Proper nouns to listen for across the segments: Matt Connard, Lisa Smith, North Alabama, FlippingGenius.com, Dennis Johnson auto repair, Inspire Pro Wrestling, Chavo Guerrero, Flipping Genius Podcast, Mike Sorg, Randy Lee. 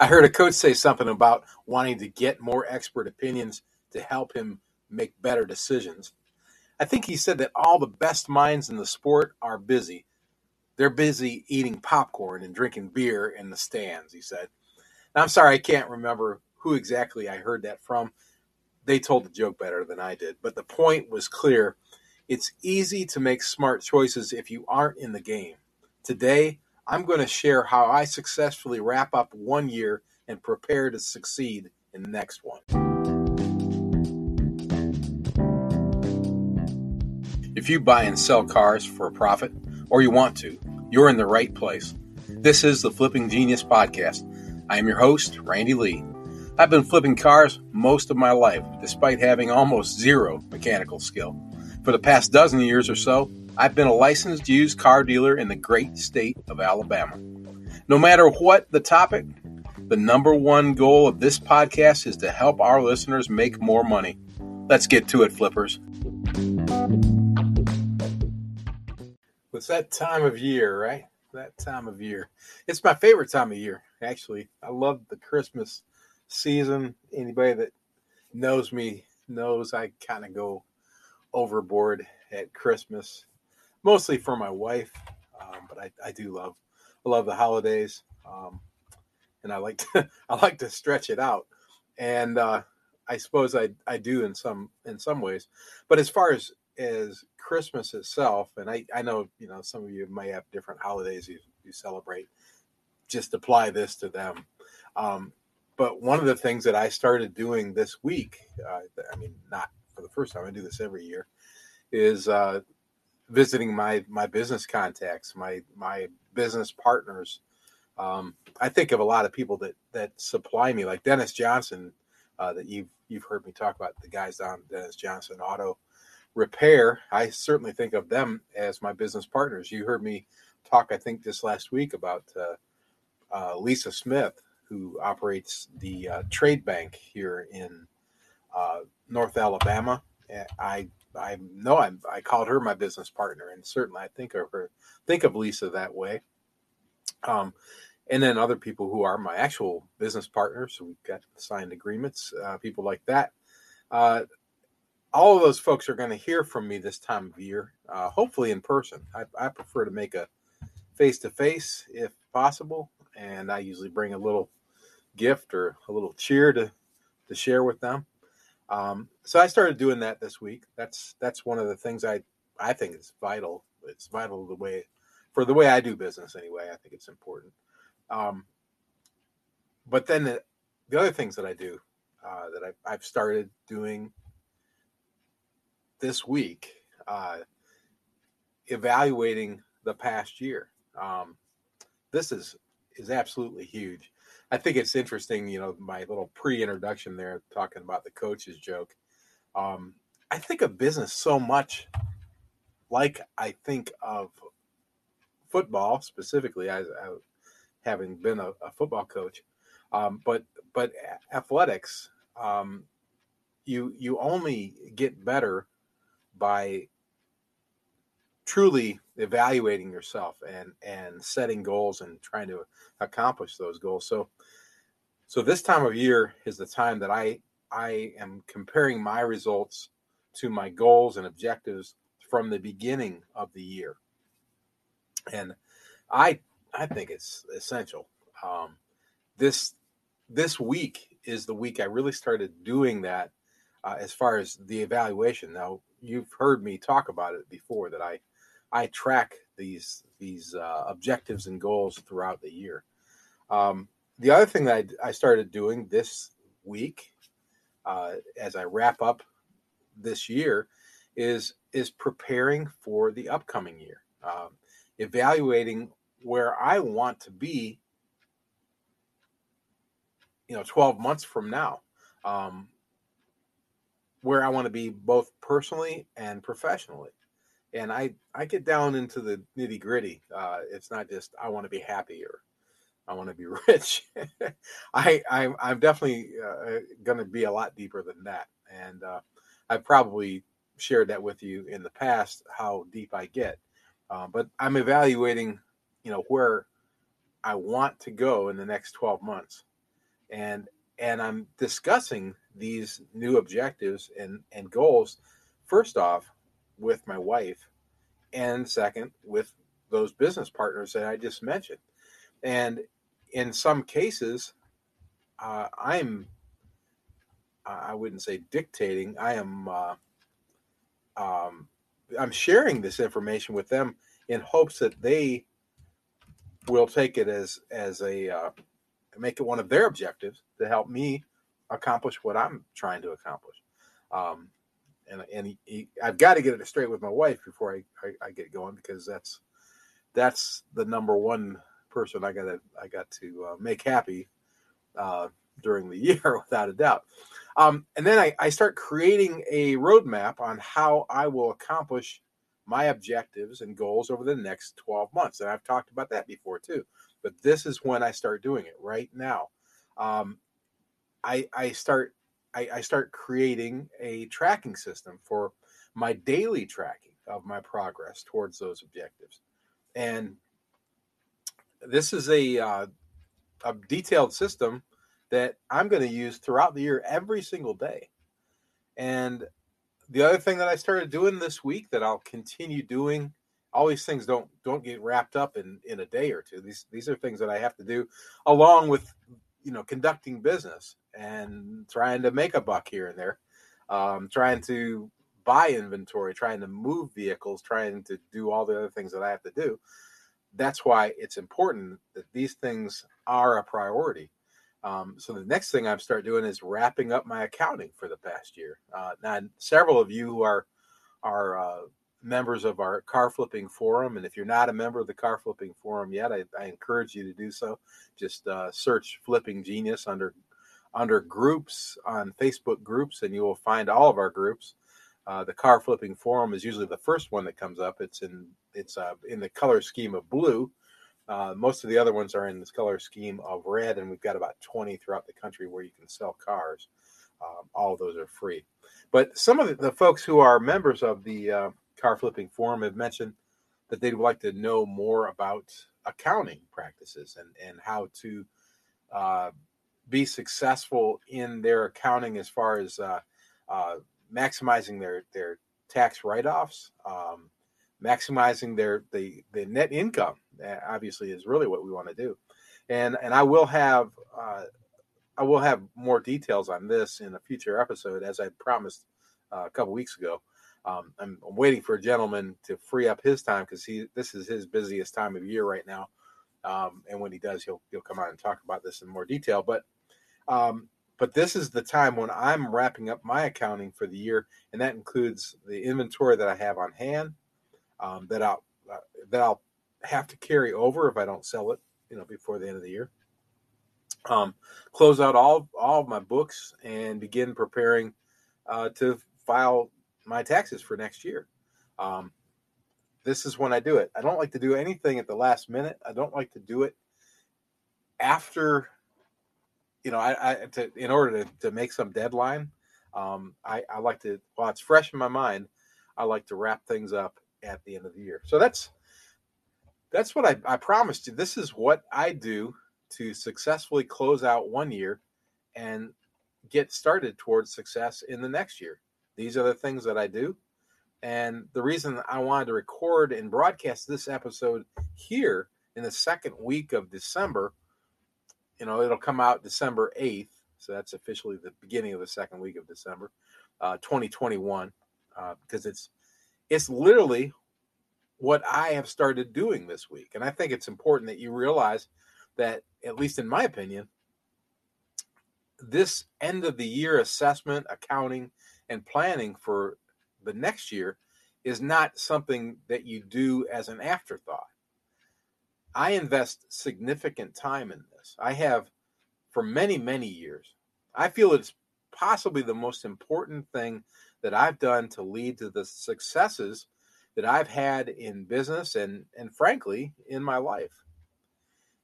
I heard a coach say something about wanting to get more expert opinions to help him make better decisions. I think he said that all the best minds in the sport are busy. They're busy eating popcorn and drinking beer in the stands, he said. Now, I'm sorry, I can't remember who exactly I heard that from. They told the joke better than I did, but the point was clear. It's easy to make smart choices if you aren't in the game. Today, I'm going to share how I successfully wrap up one year and prepare to succeed in the next one. If you buy and sell cars for a profit, or you want to, you're in the right place. This is the Flipping Genius Podcast. I am your host, Randy Lee. I've been flipping cars most of my life, despite having almost zero mechanical skill. For the past dozen years or so, I've been a licensed used car dealer in the great state of Alabama. No matter what the topic, the number one goal of this podcast is to help our listeners make more money. Let's get to it, flippers. It's that time of year, right? That time of year. It's my favorite time of year, actually. I love the Christmas season. Anybody that knows me knows I kind of go overboard at Christmas, mostly for my wife, but I do love the holidays, and I like to stretch it out, and I suppose I do in some ways. But as far as Christmas itself, and I know some of you may have different holidays you celebrate. Just apply this to them. But one of the things that I started doing this week, not for the first time, I do this every year, is visiting my business contacts, my business partners. I think of a lot of people that supply me, like Dennis Johnson, that you've heard me talk about, the guys down at Dennis Johnson Auto Repair. I certainly think of them as my business partners. You heard me talk, I think, just last week about Lisa Smith, who operates the trade bank here in North Alabama. I called her my business partner, and certainly I think of Lisa that way. And then other people who are my actual business partners, so we've got signed agreements, people like that. All of those folks are going to hear from me this time of year, hopefully in person. I prefer to make a face-to-face if possible, and I usually bring a little gift or a little cheer to share with them. So I started doing that this week. That's one of the things I think is vital. It's vital for the way I do business anyway. I think it's important. But then the other things that I do that I've started doing this week, evaluating the past year. This is absolutely huge. I think it's interesting, my little pre-introduction there talking about the coach's joke. I think of business so much like I think of football specifically, I having been a football coach, but athletics, you only get better by truly evaluating yourself and setting goals and trying to accomplish those goals. So this time of year is the time that I am comparing my results to my goals and objectives from the beginning of the year. And I think it's essential. This week is the week I really started doing that as far as the evaluation. Now, you've heard me talk about it before that I track these objectives and goals throughout the year. The other thing that I started doing this week, as I wrap up this year, is preparing for the upcoming year, evaluating where I want to be, 12 months from now, where I want to be both personally and professionally. And I get down into the nitty gritty. It's not just I want to be happy or I want to be rich. I'm definitely going to be a lot deeper than that. And I've probably shared that with you in the past, how deep I get. But I'm evaluating, where I want to go in the next 12 months. And I'm discussing these new objectives and goals, first off, with my wife, and second, with those business partners that I just mentioned. And in some cases, I wouldn't say dictating. I'm sharing this information with them in hopes that they will take it as make it one of their objectives to help me accomplish what I'm trying to accomplish. And I've got to get it straight with my wife before I get going, because that's the number one person I got to make happy during the year, without a doubt. And then I start creating a roadmap on how I will accomplish my objectives and goals over the next 12 months. And I've talked about that before too, but this is when I start doing it right now. I start creating a tracking system for my daily tracking of my progress towards those objectives. And this is a detailed system that I'm going to use throughout the year, every single day. And the other thing that I started doing this week that I'll continue doing, all these things don't get wrapped up in a day or two. These are things that I have to do along with, conducting business and trying to make a buck here and there, trying to buy inventory, trying to move vehicles, trying to do all the other things that I have to do. That's why it's important that these things are a priority. So the next thing I've started doing is wrapping up my accounting for the past year. Now, several of you who are members of our Car Flipping Forum, and if you're not a member of the Car Flipping Forum yet, I encourage you to do so. Just search Flipping Genius under groups on Facebook groups, and you will find all of our groups. The Car Flipping Forum is usually the first one that comes up. It's in the color scheme of blue. Most of the other ones are in this color scheme of red, and we've got about 20 throughout the country where you can sell cars. All of those are free. But some of the folks who are members of the Car Flipping Forum have mentioned that they'd like to know more about accounting practices and how to be successful in their accounting as far as maximizing their tax write-offs, maximizing the net income, obviously, is really what we want to do. And I will have more details on this in a future episode, as I promised a couple weeks ago. I'm waiting for a gentleman to free up his time, because this is his busiest time of year right now. And when he does, he'll come on and talk about this in more detail. But this is the time when I'm wrapping up my accounting for the year, and that includes the inventory that I have on hand, that I'll have to carry over if I don't sell it, before the end of the year. Close out all of my books and begin preparing to file my taxes for next year. This is when I do it. I don't like to do anything at the last minute. I don't like to do it after, in order to make some deadline. I like to, while it's fresh in my mind, I like to wrap things up at the end of the year. So that's what I promised you. This is what I do to successfully close out one year and get started towards success in the next year. These are the things that I do. And the reason I wanted to record and broadcast this episode here in the second week of December, it'll come out December 8th. So that's officially the beginning of the second week of December, 2021, because it's literally what I have started doing this week. And I think it's important that you realize that, at least in my opinion, this end of the year assessment, accounting, and planning for the next year is not something that you do as an afterthought. I invest significant time in this. I have for many, many years. I feel it's possibly the most important thing that I've done to lead to the successes that I've had in business and frankly, in my life.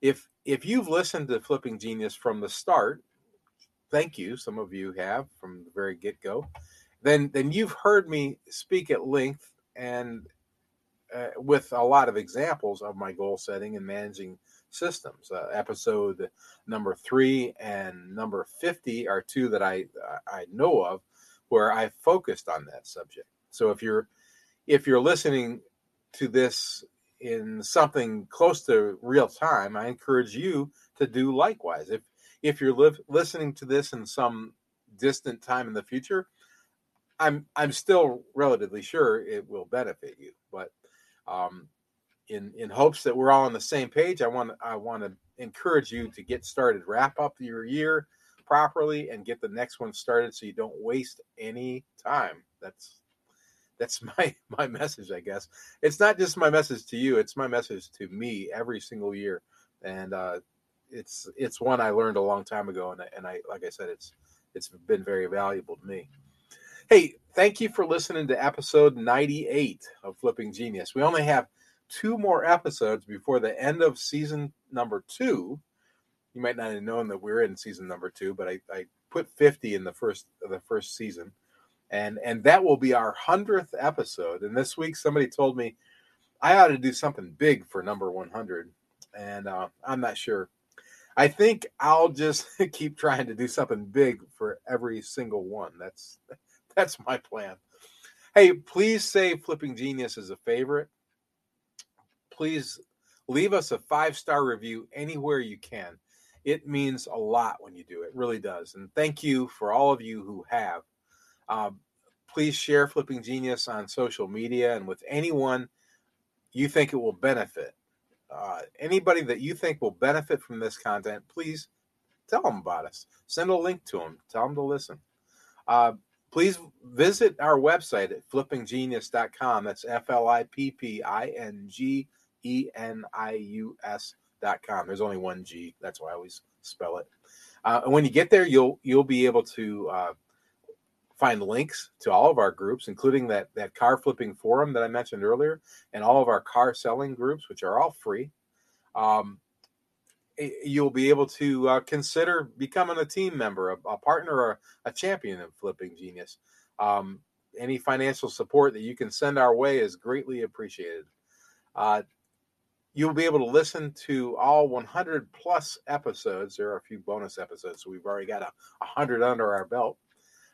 If you've listened to Flipping Genius from the start, thank you, some of you have from the very get-go, then you've heard me speak at length and with a lot of examples of my goal setting and managing systems. Episode number 3 and number 50 are two that I know of where I focused on that subject. So if you're listening to this in something close to real time, I encourage you to do likewise. If you're listening to this in some distant time in the future, I'm still relatively sure it will benefit you. But in hopes that we're all on the same page, I want to encourage you to get started, wrap up your year properly, and get the next one started so you don't waste any time. That's my message, I guess. It's not just my message to you. It's my message to me every single year. And it's one I learned a long time ago. And I, like I said, it's been very valuable to me. Hey, thank you for listening to episode 98 of Flipping Genius. We only have 2 more episodes before the end of season number 2. You might not have known that we're in season number 2, but I put 50 in the first season. And that will be our 100th episode. And this week, somebody told me I ought to do something big for number 100. And I'm not sure. I think I'll just keep trying to do something big for every single one. That's my plan. Hey, please say Flipping Genius is a favorite. Please leave us a 5-star review anywhere you can. It means a lot when you do. It really does. And thank you for all of you who have. Please share Flipping Genius on social media and with anyone you think it will benefit. Anybody that you think will benefit from this content, please tell them about us. Send a link to them. Tell them to listen. Please visit our website at FlippingGenius.com. That's FlippingGenius.com. There's only one G. That's why I always spell it. And when you get there, you'll be able to find links to all of our groups, including that car flipping forum that I mentioned earlier, and all of our car selling groups, which are all free. You'll be able to consider becoming a team member, a partner, or a champion of Flipping Genius. Any financial support that you can send our way is greatly appreciated. You'll be able to listen to all 100-plus episodes. There are a few bonus episodes, so we've already got 100 under our belt.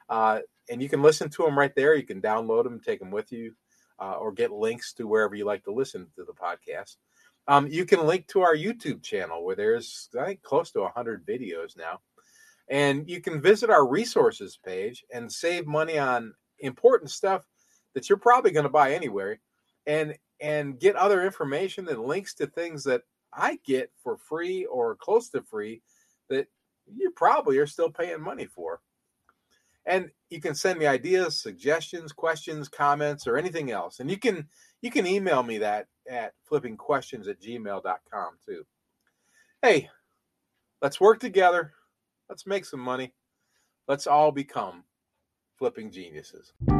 And you can listen to them right there. You can download them, take them with you, or get links to wherever you like to listen to the podcast. You can link to our YouTube channel where there's, I think, close to 100 videos now. And you can visit our resources page and save money on important stuff that you're probably going to buy anyway, and get other information and links to things that I get for free or close to free that you probably are still paying money for. And you can send me ideas, suggestions, questions, comments, or anything else. And you can email me that at flippingquestions@gmail.com too. Hey, let's work together. Let's make some money. Let's all become flipping geniuses.